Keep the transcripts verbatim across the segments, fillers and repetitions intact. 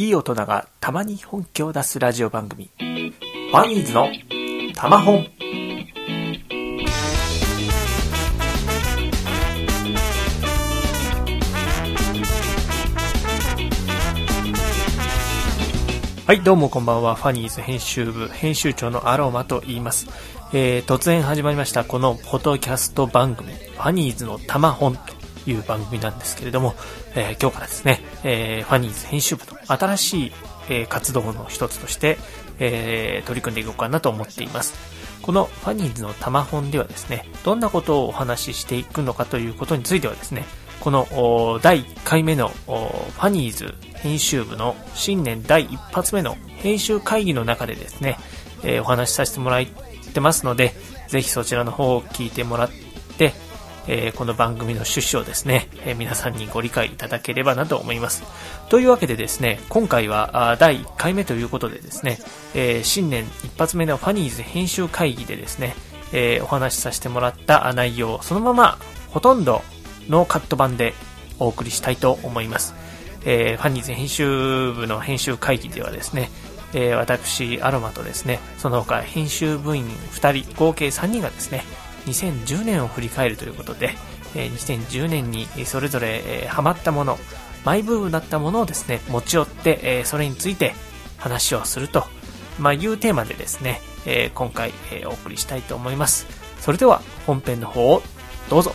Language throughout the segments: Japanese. いい大人がたまに本気を出すラジオ番組、ファニーズのたまほん。はい、どうもこんばんは。ファニーズ編集部編集長のアロマと言います。えー、突然始まりましたこのポッドキャスト番組、ファニーズのたまほんという番組なんですけれども、えー、今日からですね、えー、ファニーズ編集部の新しい、えー、活動の一つとして、えー、取り組んでいこうかなと思っています。このファニーズのたまほんではですね、どんなことをお話ししていくのかということについてはですね、このだいいっかいめのファニーズ編集部の新年だいいっぱつめの編集会議の中でですね、えー、お話しさせてもらってますので、ぜひそちらの方を聞いてもらって、えー、この番組の趣旨をですね、えー、皆さんにご理解いただければなと思います。というわけでですね、今回はだいいっかいめということでですね、えー、新年一発目のファニーズ編集会議でですね、えー、お話しさせてもらった内容をそのままほとんどノーカット版でお送りしたいと思います。えー、ファニーズ編集部の編集会議ではですね、えー、私アロマとですね、その他編集部員ふたり、合計さんにんがですね、にせんじゅうねんを振り返るということで、えー、にせんじゅうねんにそれぞれ、えー、ハマったもの、マイブームだったものをですね持ち寄って、えー、それについて話をすると、まあ、いうテーマでですね、えー、今回、えー、お送りしたいと思います。それでは本編の方をどうぞ。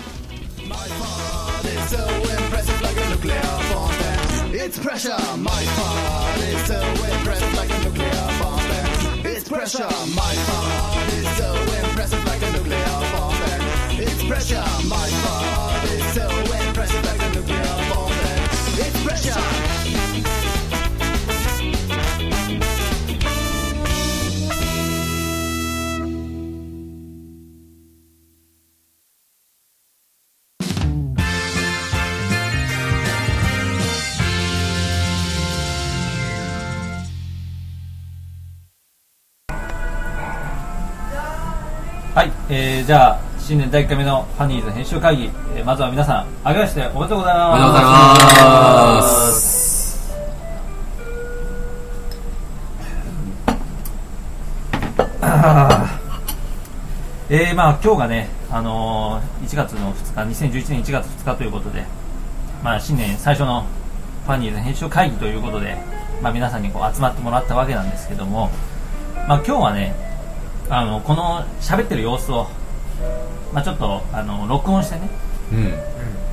It's pressure, my heart is so impressive like a nuclear bomb. It's pressure, my heart is so impressive like a nuclear bomb. It's pressure, my heart is so impressive like a nuclear bomb. It's pressure. はい、えー、じゃあ新年だいいっかいめのファニーズ編集会議、えー、まずは皆さんあけましておめでとうございます。おめでとうございます。あー、えー、まあ今日がね、あのー、いちがつのふつか、にせんじゅういちねんいちがつふつかということで、まあ新年最初のファニーズ編集会議ということで、まあ皆さんにこう集まってもらったわけなんですけども、まあ今日はね、あのこの喋ってる様子を、まあ、ちょっとあの録音してね、うん、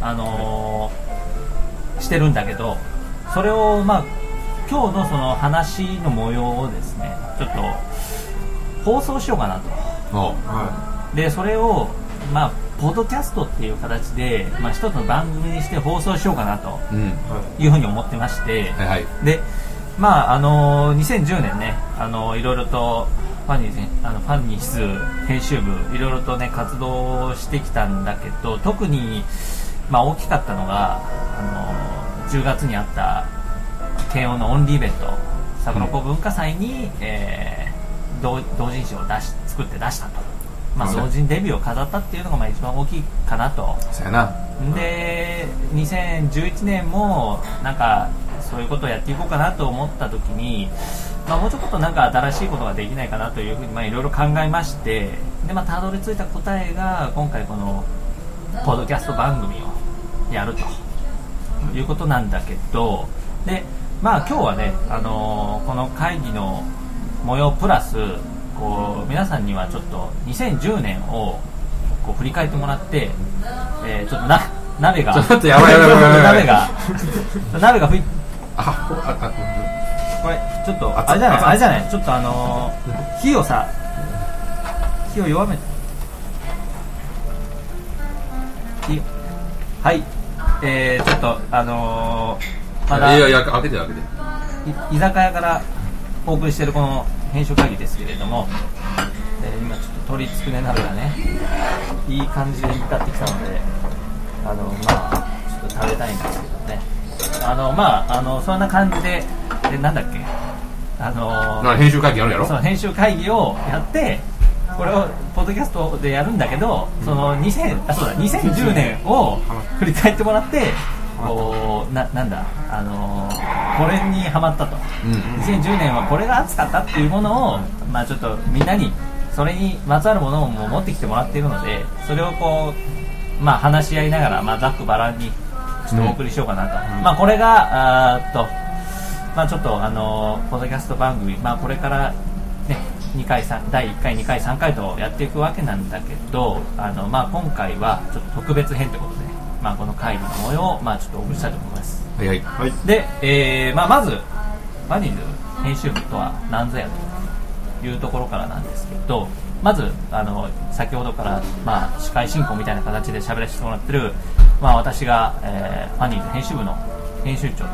あのー、してるんだけど、それを、まあ、今日のその話の模様をですね、ちょっと放送しようかなと。はい、でそれを、まあ、ポッドキャストっていう形で、まあ、一つの番組にして放送しようかなというふうに思ってまして、はいはい、で、まああのー、にせんじゅうねんね、あのー、いろいろとファニーズ編集部いろいろとね活動してきたんだけど、特に、まあ、大きかったのがあのじゅうがつにあった慶応のオンリーイベント、桜子文化祭に、えー、同, 同人誌を出し作って出したと、まあ、同人デビューを飾ったっていうのがまあ一番大きいかなと。そうやな。でにせんじゅういちねんもなんかそういうことをやっていこうかなと思った時に、まあ、もうちょっとなんか新しいことができないかなというふうに、まあ、いろいろ考えまして、で、まあ、たどり着いた答えが今回このポッドキャスト番組をやるということなんだけど、で、まあ、今日はね、あのー、この会議の模様プラスこう皆さんにはちょっとにせんじゅうねんをこう振り返ってもらって、えー、ちょっとな鍋がちょっとやばいやばいやばい鍋が鍋がふいあこれちょっとあれじゃないあれじゃないちょっとあのー、火をさ火を弱めて火はいえー、ちょっとあのー、まだいやいや開けて開けて居酒屋からお送りしているこの編集会議ですけれども、えー、今ちょっと鶏つくね鍋がねいい感じで煮立ってきたので、あのー、まあちょっと食べたいんですけどね、あのー、まああのー、そんな感じで。でなんだっけ、あのー、編集会議やるやろ。その編集会議をやってこれをポッドキャストでやるんだけど、そのにせん、あ、そうだ、にせんじゅうねんを振り返ってもらってこう な, なんだ、あのー、これにハマったと、うん、にせんじゅうねんはこれが熱かったっていうものを、まあ、ちょっとみんなにそれにまつわるものをもう持ってきてもらっているので、それをこう、まあ、話し合いながら、まあ、ざっくばらんにちょっとお送りしようかなと、うん、まあ、これがあっと、まあ、ちょっと、あのー、ポッドキャスト番組、まあ、これから、ね、にかいだいいっかいにかいさんかいとやっていくわけなんだけど、あの、まあ、今回はちょっと特別編ということで、まあ、この会議の模様を、まあ、ちょっとお送りしたいと思います。はいはい、はい、で、えーまあ、まずバニーズ編集部とは何ぞやというところからなんですけど、まずあの先ほどから、まあ、司会進行みたいな形で喋らせてもらってる、まあ、私が、えー、バニーズ編集部の編集長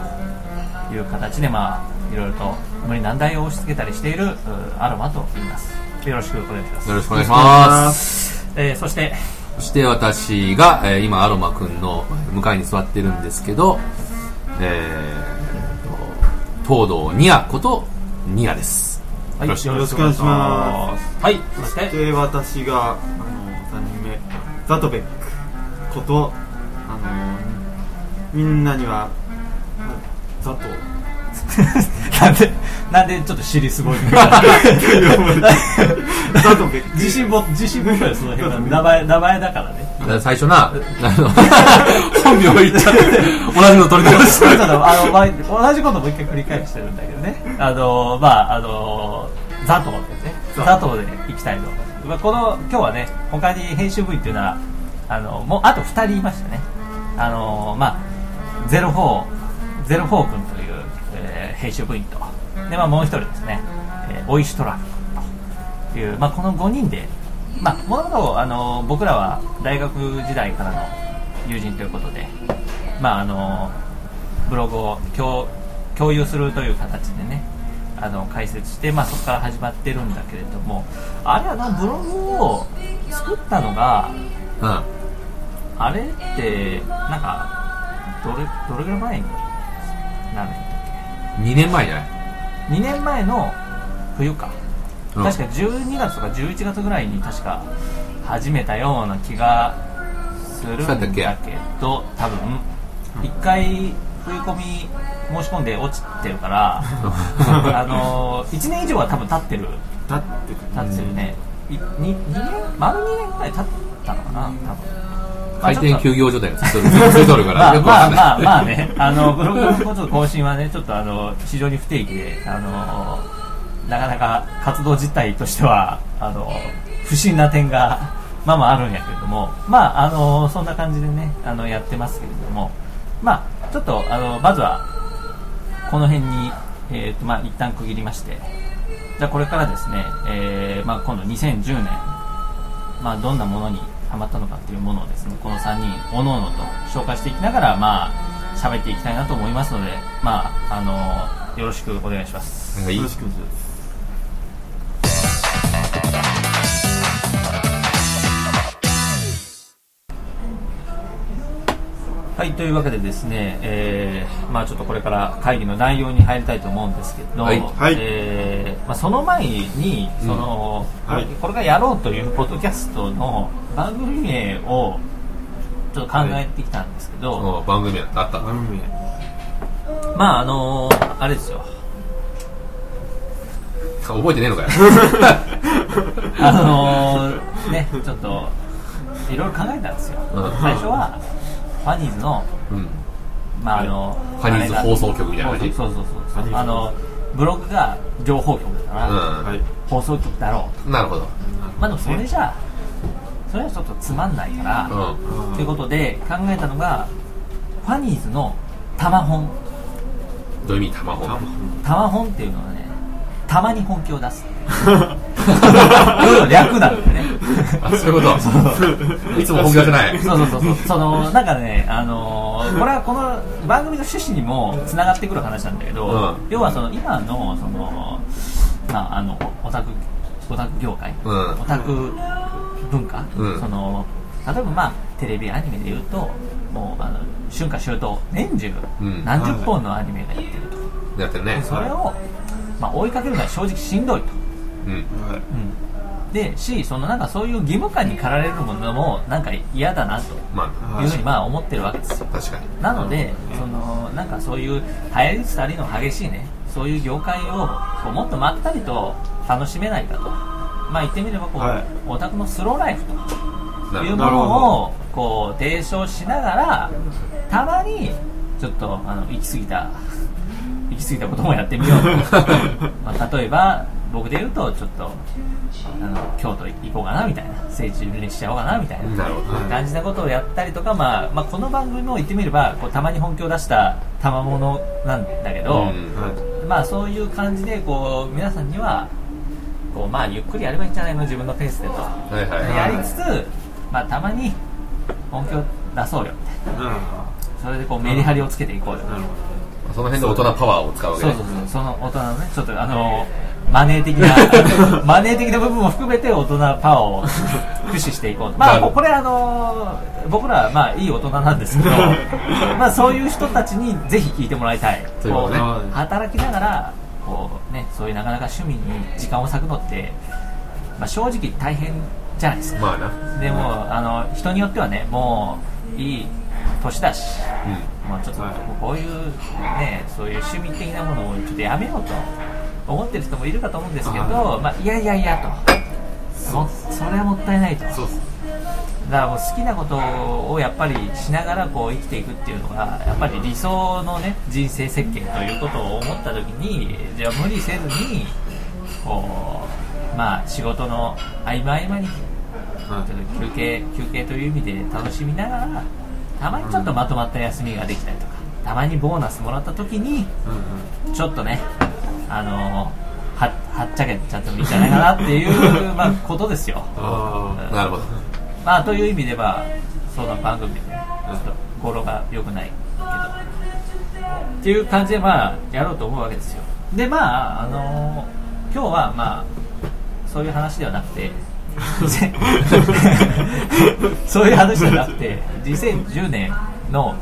という形で、まあ、いろいろと無理難題を押し付けたりしているアロマと言います。よろしくお願いします。よろしくお願いします。えー、そしてそして私が、えー、今アロマくんの向かいに座ってるんですけど、えー、東堂ニアことニアです。はい、よろしくお願いします。はい、そして、そして私があのさんにんめザトベックことあのみんなにはザトなんでなんでちょっと尻すごいみたいな自信も自信もその辺は名前名前だからね。最初な本名を言っちゃって同じの取り直してるあの、まあ、同じこともう一回繰り返してるんだけどね。あのまああのザトですね。ザトでいきたいと思います。まあ、この今日はね、他に編集部員っていうのはあのもうあとふたりいましたね。あのまあゼロフォーゼロフォー君という編集部員とで、まあ、もう一人ですね、えー、オイシュトラフという、まあ、このごにんで、まあ、もともとあの僕らは大学時代からの友人ということで、まあ、あのブログを 共, 共有するという形でね、あの解説して、まあ、そこから始まってるんだけれども、あれはなブログを作ったのが、うん、あれってなんかど れ, どれぐらい前になるの？にねんまえじゃない？ に 年前の冬か、うん、確かじゅうにがつとかじゅういちがつぐらいに確か始めたような気がするんだけど、多分いっかい冬込み申し込んで落ちてるからあのいちねん以上は多分経ってる経ってる経ってるね。にねん丸にねんぐらい経ったのかな、多分回転休業状態がついとるからまあまあまあまあね、あのブログのことの更新はね、ちょっとあの非常に不定期で、あのなかなか活動実態としてはあの不審な点がまあまああるんやけれども、まああのそんな感じでね、あのやってますけれども、まあちょっとあのまずはこの辺に、えーとまあ、一旦区切りまして、じゃあこれからですね、えーまあ、今度にせんじゅうねん、まあ、どんなものにハマったのかっていうものをですね、このさんにんおのおのと紹介していきながら、まあ喋っていきたいなと思いますので、まああのー、よろしくお願いします。はい、よろしくお願いします。はい、というわけでですね、えー、まあちょっとこれから会議の内容に入りたいと思うんですけど、はいはい、えーまあ、その前にその、うん、はい、これがやろうというポッドキャストの番組名をちょっと考えてきたんですけど、はい、番組名だった番組名、まああのー、あれですよ、覚えてねえのかよあのー、ね、ちょっといろいろ考えたんですよ。最初はファニーズの、うん、まああのファニーズ放送局みたいな感じ、そうそうそうそう、あのブログが情報局だから、うん、はい、放送局だろうと。なるほど。まあでもそれじゃそれはちょっとつまんないから、うん、ということで考えたのがファニーズのタマホン。どういう意味タマホン？タマホンっていうのはね、たまに本気を出す略なんだよねあ、そういうことそういつも本気出せないそうそうそうそうそのなんかね、あのー、これはこの番組の趣旨にもつながってくる話なんだけど、うん、要はその今のその、まあ、あのオタクオタク業界、うん、オタク文化、うん、その例えば、まあ、テレビアニメでいうともうあの春夏秋冬年中、うん、何十本のアニメがやってるとやってるね。それをまあ、追いかけるのは正直しんどいと、うんうん、でし、そのなんかそういう義務感に駆られるものもなんか嫌だなというふうにまあ思ってるわけですよ。確かに。なので、うん、そのなんかそういう流行りつつありの激しいね、そういう業界をこうもっとまったりと楽しめないかと、まあ言ってみればこう、はい、オタクのスローライフというものをこう提唱しながら、たまにちょっとあの行き過ぎた行き過ぎたこともやってみようとまあ例えば僕で言うとちょっとあの京都行こうかなみたいな、聖地巡礼しちゃおうかなみたいな感じなことをやったりとか、まあまあ、この番組も言ってみればこうたまに本気を出したたまものなんだけど、うん、まあ、そういう感じでこう皆さんにはこう、まあ、ゆっくりやればいいんじゃないの、自分のペースでと、はいはいはい、やりつつ、まあ、たまに本気を出そうよみたいな、うん、それでこうメリハリをつけていこうよ、うん、その辺で大人パワーを使うわけです。そうそうそう、その大人のねちょっとあのマネー的なマネー的な部分も含めて大人パワーを駆使していこうと。まあこれあの僕らはまあいい大人なんですけどまあそういう人たちにぜひ聞いてもらいたい。こう働きながらこうね、そういうなかなか趣味に時間を割くのってまあ正直大変じゃないですか。まあな。でもあの人によってはね、もういい年だし、うん、もうちょっとこういうね、そういう趣味的なものをちょっとやめようと思ってる人もいるかと思うんですけど、あ、まあ、いやいやいやと、 そ, それはもったいないと。そうです。だからもう好きなことをやっぱりしながらこう生きていくっていうのがやっぱり理想のね人生設計ということを思った時に、じゃあ無理せずにこう、まあ、仕事の合間合間に休憩休憩という意味で楽しみながら、たまにちょっとまとまった休みができたりとか、たまにボーナスもらった時にちょっとねあのは, はっちゃけちゃってもいいんじゃないかなっていうまあことですよ。あ、うん、なるほど、まあ、という意味では相談番組で、ね、ちょっと語呂が良くないけどっていう感じで、まあ、やろうと思うわけですよ。でまあ、あのー、今日は、まあ、そういう話ではなくてそういう話ではなくてにせんじゅうねんの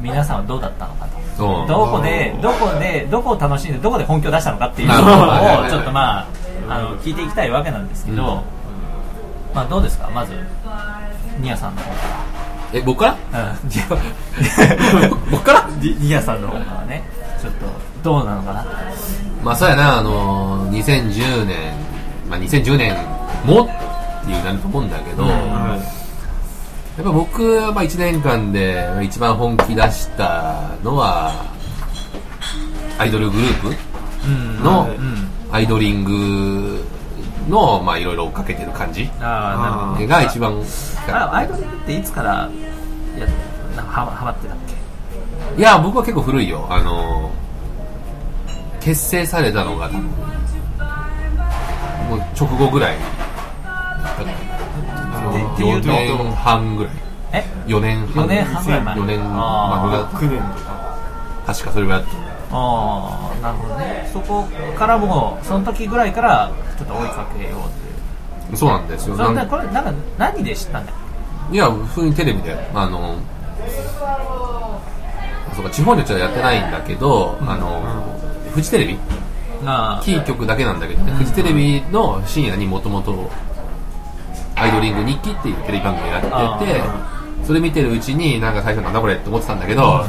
皆さんはどうだったのかと、どこでどこでどこを楽しんでどこで本気を出したのかっていうのをちょっとまああの聞いていきたいわけなんですけど、うんうん、まあどうですか、まずニアさんの方から。え、僕から？うん、僕から？ニアさんの方からね、ちょっとどうなのかな。まあそうやな、あのにせんじゅうねん、まあにせんじゅうねんもっていうなると思うんだけど、うんうん、やっぱ僕はまあいちねんかんで一番本気出したのはアイドルグループのアイドリングのいろいろ追っかけてる感じが一番。あ、アイドリングっていつからやなんかハマってたっけ？いや僕は結構古いよ。あの結成されたのがもう直後ぐらいだったからよねんはんぐらい。え？よねんはんよねんはんぐらい前。よねん、まあ、くねんとか確かそれぐらいだった。ああ、なるほどね。そこからもその時ぐらいからちょっと追いかけようっていう。そうなんですよ。それでこれなんか何で知ったんだっけ？いや普通にテレビで、あのそうか地方でちょっとやってないんだけど、うん、あのフジテレビ、あキー局だけなんだけど、ね、うん、フジテレビの深夜にもともとアイドリング日記っていうテレビ番組やってて、それ見てるうちになんか最初なんだこれって思ってたんだけど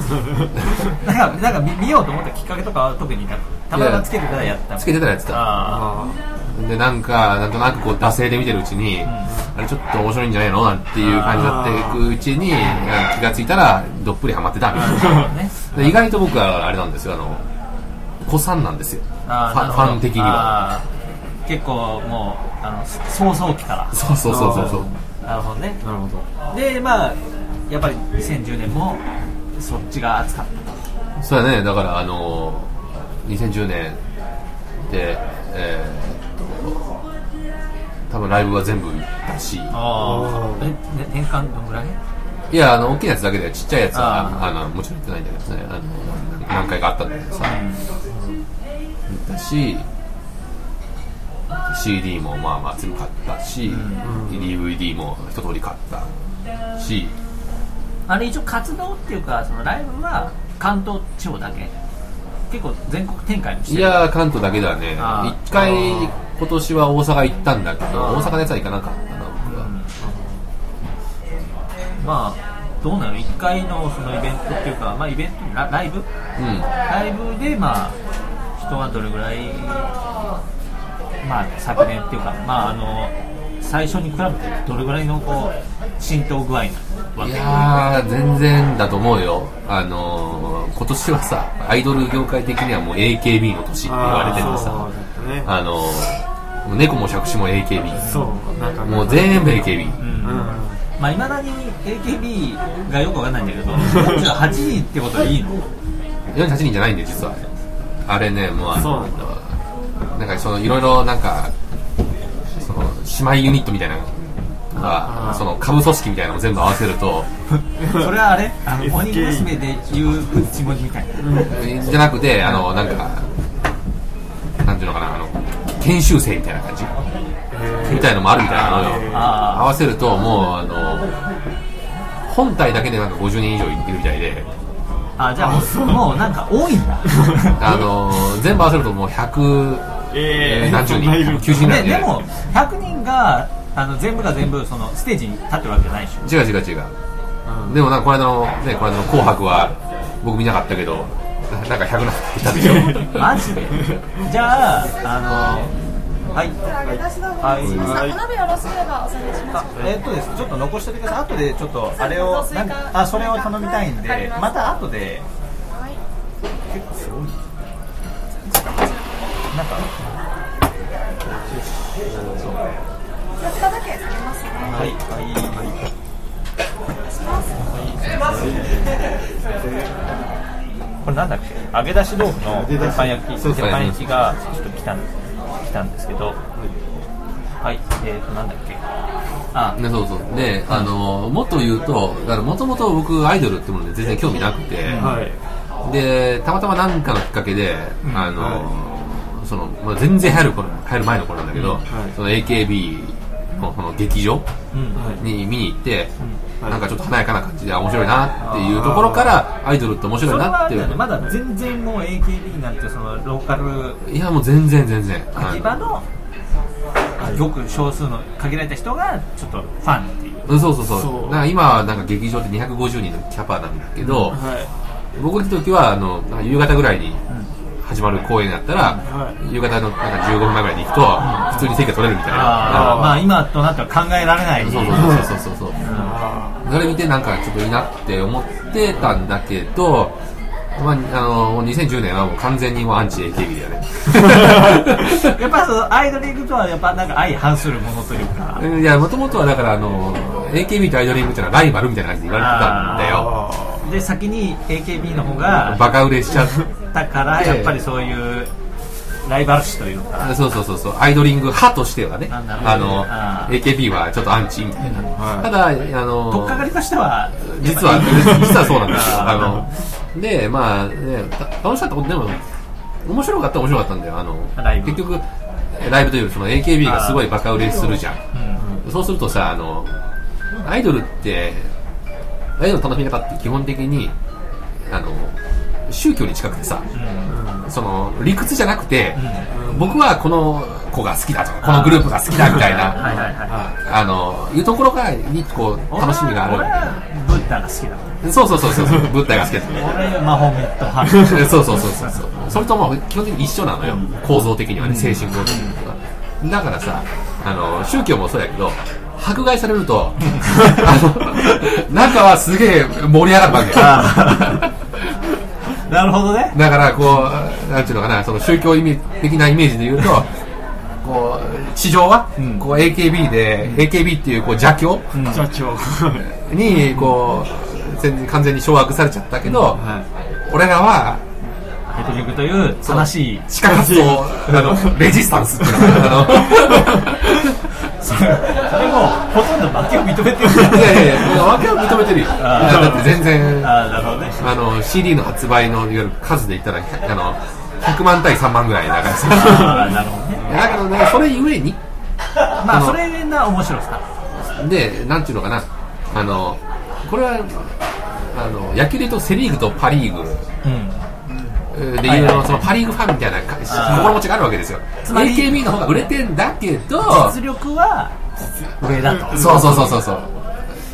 なんか、なんか 見, 見ようと思ったきっかけとかは特になく、たまたまつけてたらやったつけてたらやってた。あでなんかなんとなくこう惰性で見てるうちに、うん、あれちょっと面白いんじゃないのなんていう感じになっていくうちに気がついたらどっぷりハマってたみたいな、ね、で意外と僕はあれなんですよ、あの子さんなんですよ、ファン、ファン的には結構もうあの早々期から。そうそうそうそうそう、なるほどね、なるほど。でまあやっぱりにせんじゅうねんもそっちが熱かったと。そうだね、だからあのにせんじゅうねんで、えー、っと多分ライブは全部だし、あえ年間どのぐらい？いやあの大きなやつだけで、ちっちゃいやつはああのもちろん行ってないんだけどね、あの何回かあったんだけどさ、うん、だしシーディー もまあまあ全部買ったし、うん、ディーブイディー も一通り買ったし、あれ一応活動っていうかそのライブは関東地方だけ？結構全国展開もしてる。いやー関東だけではね、一回今年は大阪行ったんだけど大阪のやつは行かなかったな僕は、うん、まあどうなのいっかい の, そのイベントっていうか、まあ、イベント ラ, ライブ、うん、ライブでまあ人はどれぐらいまあ昨年っていうかまああの最初に比べてどれぐらいのこう浸透具合なわけ？いやー全然だと思うよ。あのー、今年はさアイドル業界的にはもう エーケービー の年って言われてるのさ、ね、あのー、猫も杓子も エーケービー そうなんかもう全部 エーケービー、うんうん、まあいまだに エーケービー がよくわかんないんだけどよんじゅうはちにんってことはいいのよんじゅうはちにんじゃないんだよ実はあれね。もうあのなんかそのいろいろなんか姉妹ユニットみたいなのがその下部組織みたいなのを全部合わせるとそれはあれあの鬼娘で言ううち文字みたいなじゃなくてあのなんかなんていうのかなあの研修生みたいな感じみたいのもあるみたいなのよ。合わせるともうあの本体だけでなんかごじゅうにん以上いるみたいで。あじゃあもうなんか多いんだあの全部合わせるともうひゃくえー、何十人きゅうじゅうにんなんで、でもひゃくにんがあの全部が全部そのステージに立ってるわけじゃないでしょ。違う違う違う、うん、でもなんかこの間の、ね、この間の紅白は僕見なかったけどなんかひゃくなってきたでしょマジでじゃああのはいはいはいはいお鍋よろしければおさらいします。えーっとですちょっと残しておいてください。後でちょっとあれをなんかあそれを頼みたいんでまた後で、はい、結構すごいなんかふたつだけつけますね。はいはいはいしますこれなんだっけ揚げ出し豆腐の鉄板焼き鉄板焼きがちょっと来たんです来たんですけどはいえーとなんだっけあねそうそうであのもっと言うとだからもともと僕アイドルってもので全然興味なくて、はい、でたまたま何かのきっかけで、うん、あの、はいそのまあ、全然入る頃、入る前の頃なんだけど、うんはい、その エーケービー の, この劇場に見に行って、うんはい、なんかちょっと華やかな感じで面白いなっていうところからアイドルって面白いなっていう、ね、まだ全然もう エーケービー なんてそのローカルいやもう全然全然秋葉のごく少数の限られた人がちょっとファンっていうそうそうそうそうだから今はなんか劇場ってにひゃくごじゅうにんのキャパなんだけど、うんはい、僕の時はあの夕方ぐらいに、うん始まる公演だったら、はい、夕方のなんかじゅうごふんまえぐらいに行くと、うん、普通に席が取れるみたいなああまあ今となっては考えられないそうそうそうそうそうそれ見てなんかちょっといいなって思ってたんだけど、まあ、あのにせんじゅうねんはもう完全にもうアンチ エーケービー だよねやっぱそのアイドリングとはやっぱなんか相反するものというかいやもともとはだからあの エーケービー とアイドリングっていうのはライバルみたいな感じで言われてたんだよ。で先に エーケービー の方がバカ売れしちゃったからやっぱりそういうライバル視というかそうそうそうそうアイドリング派としてはねあのあ エーケービー はちょっとアンチみたいな、はい、ただあの取っかかりとしては実は実はそうなんだあのでまあ、ね、楽しかったことでも面白かった面白かったんだよあの結局ライブというよりその エーケービー がすごいバカ売れするじゃん、うんうん、そうするとさあのアイドルってアイドルの楽しみ方って基本的にあの宗教に近くてさ、うん、その理屈じゃなくて、うん、僕はこの子が好きだとかこのグループが好きだみたいなあのいうところからにこう楽しみがある。俺はブッダが好きだからそうそうそうそうブッダが好きだから俺はマホメット派そうそうそうそうそうそれとも基本的に一緒なのよ、うん、構造的にはね精神構造的には、うん、だからさあの宗教もそうやけど迫害されるとあの中はすげえ盛り上がるわけなるほどね。だからこうなんていうのかなその宗教的なイメージで言うとこう地上は、うん、こう エーケービー で、うん、エーケービー っていうこう邪教、うん、邪教にこう全然完全に掌握されちゃったけど、うんはい、俺らはヘトリグという正しい地下活動レジスタンスっていうのそれもほとんど負けを認めてるいやいやいや負けを認めてるよだって全然あなるほど、ね、あの シーディー の発売のいわゆる数で言ったらあのひゃくまん対さんまんぐらいだからなるほど、ね、だから、ね、それゆえにまあそれが面白さでなんていうのかなあのこれはあの野球で言うとセ・リーグとパ・リーグでいうの、そのパ・リーグファンみたいな心持ちがあるわけですよ。つまり エーケービー の方が売れてんだけど実力は上だと。そうそうそうそうそう、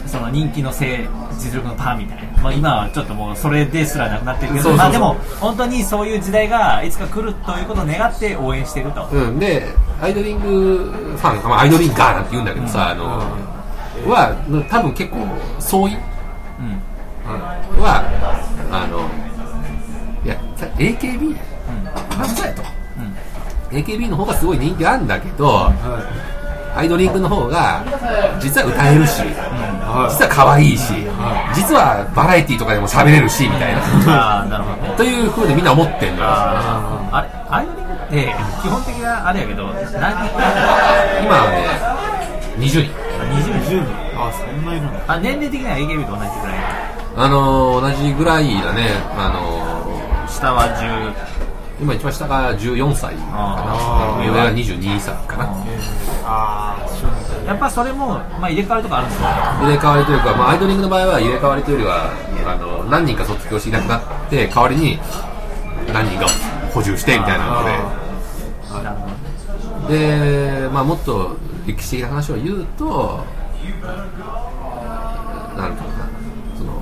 その人気のせい、実力のパーみたいな、まあ、今はちょっともうそれですらなくなってるけど、そうそうそう、まあ、でも本当にそういう時代がいつか来るということを願って応援してると、うん、でアイドリングファン、まあ、アイドリンガーなんて言うんだけどさ、うん、あの、うん、は多分結構相違、うん、はあのいや エーケービー、うん、マジだよと、うん、エーケービー の方がすごい人気あるんだけど、うんはいアイドリングの方が実は歌えるし、うん、実は可愛いし、うん、実はバラエティとかでも喋れるしみたいな、うん、なるほどね、という風にみんな思ってんのよ。ああれアイドリングって基本的なあれやけど何人今はねにじゅうにん。にじゅうにん、あそんないるんだ。あ年齢的には エーケービー と同じぐらい、あのー、同じぐらいだね、あのー、下はじゅう、今一番下がじゅうよんさいかな、上はにじゅうにさいかな。ああ、やっぱそれも、まあ、入れ替わりとかあるんですか。入れ替わりというか、まあ、アイドリングの場合は入れ替わりというよりはあの何人か卒業していなくなって代わりに何人か補充してみたいなので、はい、で、まあ、もっと歴史的な話を言うとなんかな、その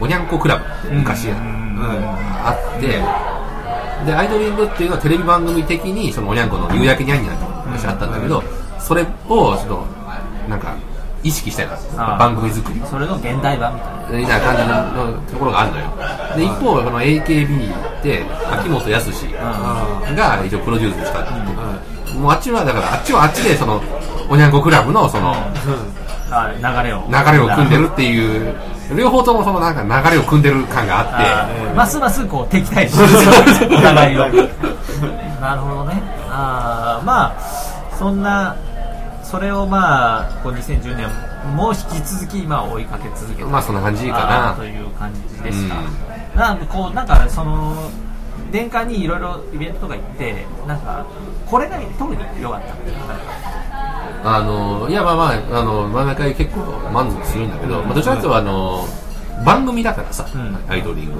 おにゃんこクラブって昔、うんうん、あって、うんでアイドリングっていうのはテレビ番組的にそのおにゃんこの夕焼けにゃんにゃんって話あったんだけど、うん、それをちょっとなんか意識したいな番組作り、それの現代版みたい な, な感じのところがあるのよ。で一方この エーケービー って秋元康が一応プロデュースしたっていう、うん、もうあっちはだからあっちはあっちでそのおにゃんこクラブ の, その、うん、あ流れを流れを組んでるっていう。両方ともそのなんか流れを組んでる感があって、あますますこう敵対してるお互いを。なるほどね。あまあそんなそれをまあこうにせんじゅうねんも引き続き今追いかけ続けた、まあそんな感じかなという感じでした。うん、なんかこうなんかその殿下にいろいろイベントとか行ってなんかこれが特に良かったっていうか。あのいやまあまあ、あの毎回結構満足するんだけど、まあ、どちらかというとあの番組だからさ、うん、アイドリング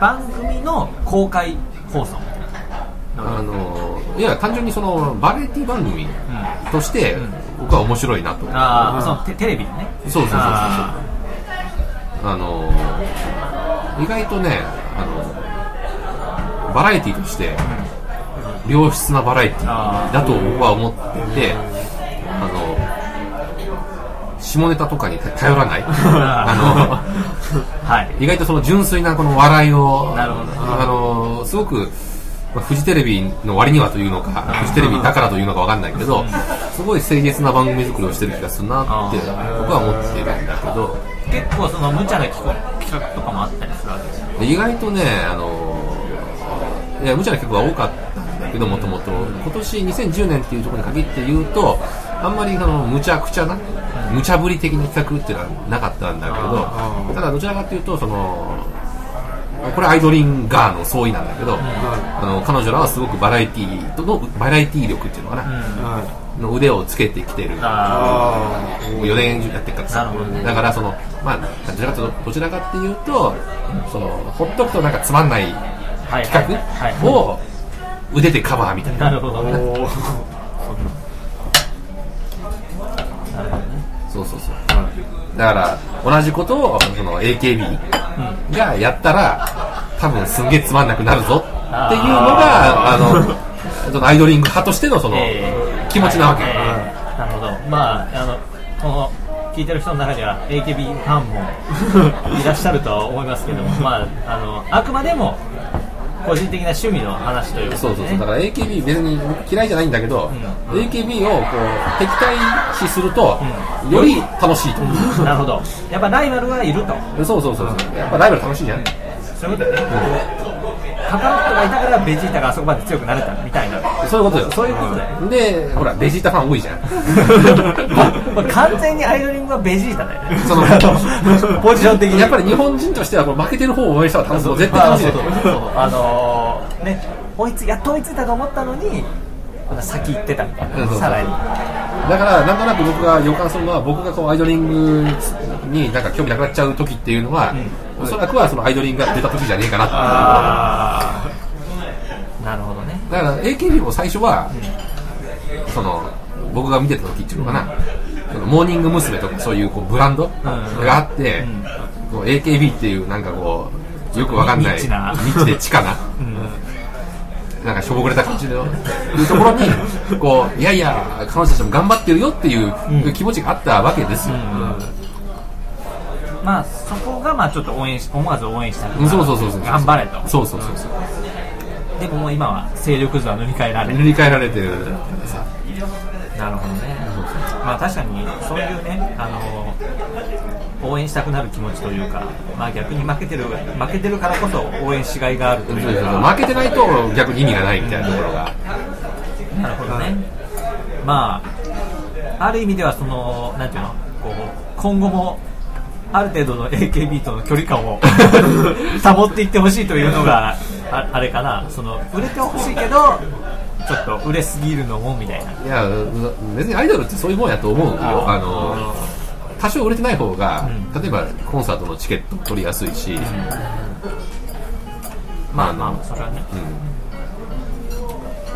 番組の公開放送みたいな、あのいや単純にそのバラエティ番組として、うん、僕は面白いなと、うん、ああ、そう、テレビね、そうそうそうそう、ああの意外とねあのバラエティとして良質なバラエティだと僕は思ってて、あの下ネタとかに頼らないあの、はい、意外とその純粋なこの笑いを、なるほど、あのすごく、まあ、フジテレビの割にはというのかフジテレビだからというのか分かんないけどすごい誠実な番組作りをしてる気がするなって僕は思ってるんだけど、結構その無茶な企画とかもあったりするわけですよ。意外とねあのいや無茶な企画が多かったんだけど、もともと今年にせんじゅうねんっていうところに限って言うとあんまりその無茶苦茶な無茶ぶり的な企画っていうのはなかったんだけど、ただどちらかというとそのこれアイドリンガーの相違なんだけど、うん、あの彼女らはすごくバラエティーのバラエティー力っていうのかな、うん、の腕をつけてきてる、うん、よねんやってるからさ、ね、だからその、まあ、どちらかというとどちらかっていうとそのほっとくとなんかつまんない企画を腕でカバーみたいな、なるほどねそうそうそう、だから同じことをその エーケービー がやったら多分すんげえつまんなくなるぞっていうのがあのそのアイドリング派としてのその気持ちなわけ、えーえー、なるほど。まああのこの聞いてる人の中には エーケービー ファンもいらっしゃるとは思いますけどもまああのあくまでも個人的な趣味の話という、ね、そうそうそう、だから エーケービー 別に嫌いじゃないんだけど、うん、エーケービー をこう敵対視すると、うん、より楽しいと、うん、なるほど、やっぱライバルはいるとそうそうそうそう、うん、やっぱライバル楽しいじゃない、そういうことね、カカロットがいたからベジータがあそこまで強くなれたみたいな、そういうことよ、そういうことだよ、うん、でほらベジータファン多いじゃんまあ、完全にアイドリングはベジータだよねそのポジション的にやっぱり日本人としてはこう負けてる方を応援したら絶対楽しいだよ、あのー、ね、追いつやっと追いついたと思ったのに先行ってたみたいな、さらにだからなんとなく僕が予感するのは、僕がこうアイドリングになんか興味なくなっちゃう時っていうのは、うん、おそらくはそのアイドリングが出た時じゃねえかなっていう、なるほどね。だから エーケービー も最初は、うん、その僕が見てた時っていうのかな、うん、そのモーニング娘。とかそうい う, こうブランドがあって、うんうん、エーケービー っていうなんかこうよくわかんないニッチなニッチで地下な、うん、なんかしょぼくれた感じのいうところにこういやいや彼女たちも頑張ってるよっていう気持ちがあったわけですよ、うんうんうん。まあ、そこがまあちょっと応援し思わず応援したりとか、そうそうそうそう、頑張れと、そうそうそうそう、うん、でももう今は勢力図は塗り替えられて塗り替えられてるさ。なるほどね。まあ確かにそういうね、あの応援したくなる気持ちというか、まあ、逆に負けてる負けてるからこそ応援しがいがあるというか、そうそうそう、負けてないと逆に意味がないみたいなところが、うん、なるほどね。まあある意味ではそのなんていうの、こう今後もある程度の エーケービー との距離感を保っていってほしいというのが あ, あれかな、その売れてほしいけどちょっと売れすぎるのもみたいな。いや別にアイドルってそういうもんやと思うよ。ああの多少売れてない方が、うん、例えばコンサートのチケット取りやすいし、うん、まあまあ、まあ、それはね、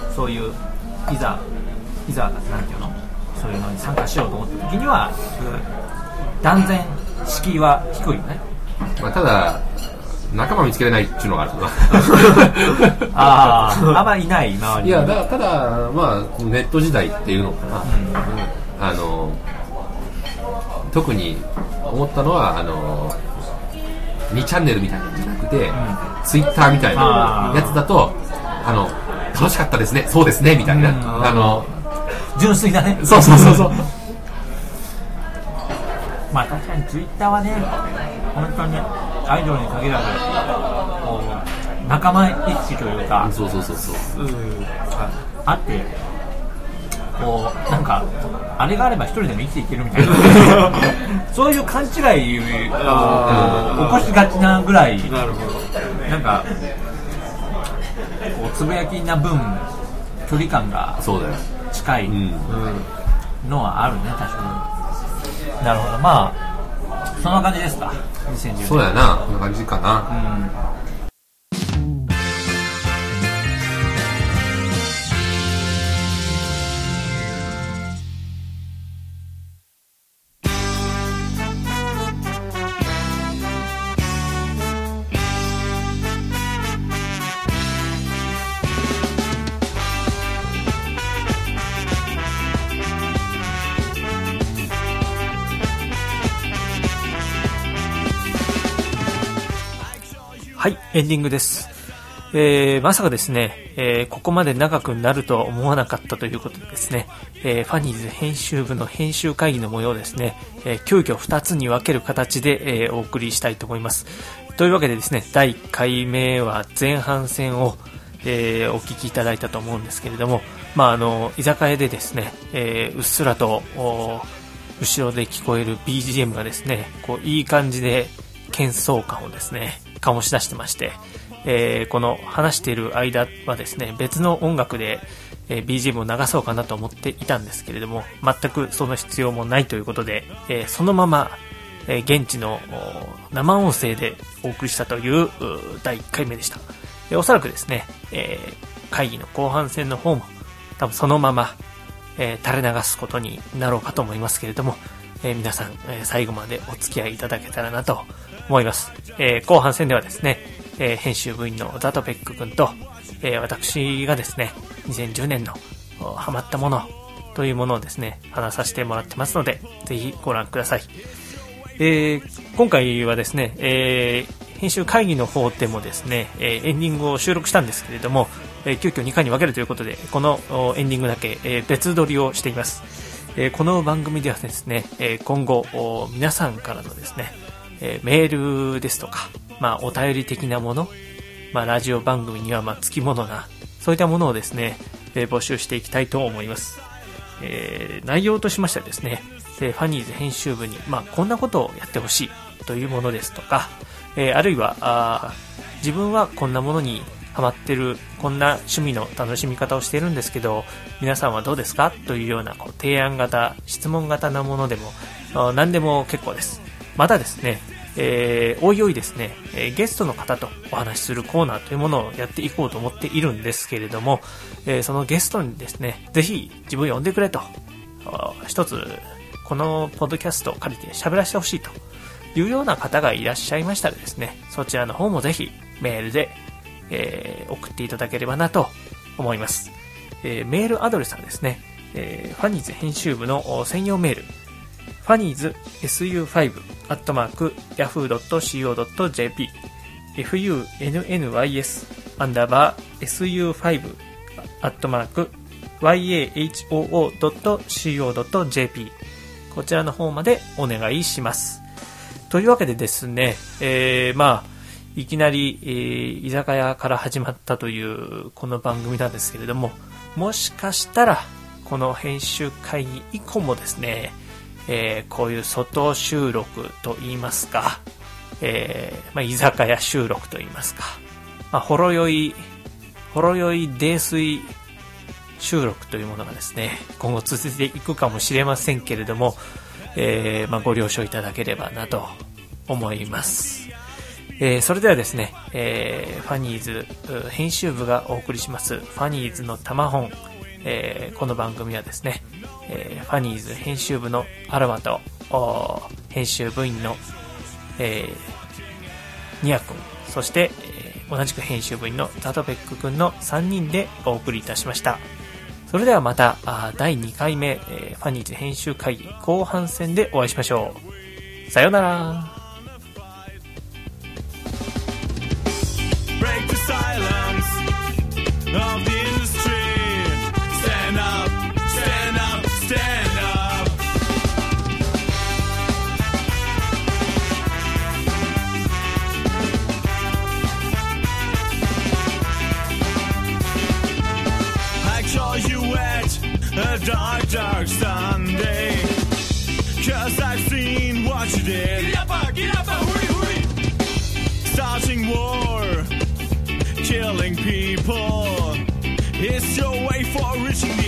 うん、そういういざいざなんていうの、そういうのに参加しようと思った時には、うん、断然敷居は低いよね。まあ、ただ仲間見つけれないっていうのがあるとかあああんまいない周りに。いやだただ、まあ、ネット時代っていうのかな、うん、あの特に思ったのはあのにチャンネルみたいなのじゃなくて、うん、ツイッターみたいなやつだとあの楽しかったですね、そうですねみたいな、うん、あの純粋だね、そうそうそうそうまあ確かにツイッターはね、本当にアイドルに限らずこう仲間意識というか、そうそうそうそう、うん、あってこうなんかあれがあれば一人でも生きていけるみたいなそういう勘違いを起こしがちなぐらい、なるほど、なんかこうつぶやきな分距離感が近いのはあるね、確かに。なるほど、まあそんな感じですか。にせんじゅうねんそうやな、こんな感じかな、うん、はい、エンディングです。えー、まさかですね、えー、ここまで長くなるとは思わなかったということでですね、えー、ファニーズ編集部の編集会議の模様をですね、えー、急遽ふたつに分ける形で、えー、お送りしたいと思います。というわけでですね、だいいっかいめは前半戦を、えー、お聞きいただいたと思うんですけれども、まああの居酒屋でですね、えー、うっすらと後ろで聞こえる ビージーエム がですね、こういい感じで喧騒感をですね醸し出してまして、えー、この話している間はですね別の音楽で、えー、ビージーエム を流そうかなと思っていたんですけれども、全くその必要もないということで、えー、そのまま、えー、現地の生音声でお送りしたというだいいっかいめでした。でおそらくですね、えー、会議の後半戦の方も多分そのまま、えー、垂れ流すことになろうかと思いますけれども、えー、皆さん、えー、最後までお付き合いいただけたらなと思います、えー、後半戦ではですね、えー、編集部員のザトペック君と、えー、私がですねにせんじゅうねんのハマったものというものをですね話させてもらってますので、ぜひご覧ください。えー、今回はですね、えー、編集会議の方でもですね、えー、エンディングを収録したんですけれども、えー、急遽にかいに分けるということでこのエンディングだけ、えー、別撮りをしています。えー、この番組ではですね、えー、今後皆さんからのですねメールですとか、まあ、お便り的なもの、まあ、ラジオ番組にはまあ付き物なそういったものをですね、えー、募集していきたいと思います。えー、内容としましてはですね、えー、ファニーズ編集部に、まあ、こんなことをやってほしいというものですとか、えー、あるいはあ自分はこんなものにハマってる、こんな趣味の楽しみ方をしているんですけど皆さんはどうですかというようなこう提案型質問型なものでも何でも結構です。またですね、えー、おいおいですね、えー、ゲストの方とお話しするコーナーというものをやっていこうと思っているんですけれども、えー、そのゲストにですね、ぜひ自分を呼んでくれと、一つこのポッドキャストを借りて喋らせてほしいというような方がいらっしゃいましたらですね、そちらの方もぜひメールで、えー、送っていただければなと思います。えー、メールアドレスはですね、えー、ファニーズ編集部の専用メール、ファニーズ エスユーファイブ アットマーク ヤフー ドット シーオー ドット ジェーピー、 エフユーエヌエヌワイエス アンダーバー エスユーファイブ アットマーク ワイエーエイチオーオー ドット シーオー ドット ジェーピー、 こちらの方までお願いします。というわけでですね、えー、まあいきなり、えー、居酒屋から始まったというこの番組なんですけれども、もしかしたらこの編集会議以降もですね、えー、こういう外収録といいますか、えーまあ、居酒屋収録といいますか、まあ、ほろ酔いほろ酔い泥酔収録というものがですね、今後続いていくかもしれませんけれども、えーまあ、ご了承いただければなと思います。えー、それではですね、えー、ファニーズ編集部がお送りしますファニーズのたま本、えー、この番組はですね、えー、ファニーズ編集部のアロマと編集部員の、えー、ニア君、そして、えー、同じく編集部員のザトペック君のさんにんでお送りいたしました。それではまただいにかいめ、えー、ファニーズ編集会議後半戦でお会いしましょう。さようなら。Break the silence of the industry. Stand up, stand up, stand up. I call you at a dark, dark Sunday. Cause I've seen what you did. Get up, get up, hurry, hurry. Starting war.Killing people, it's your way for reaching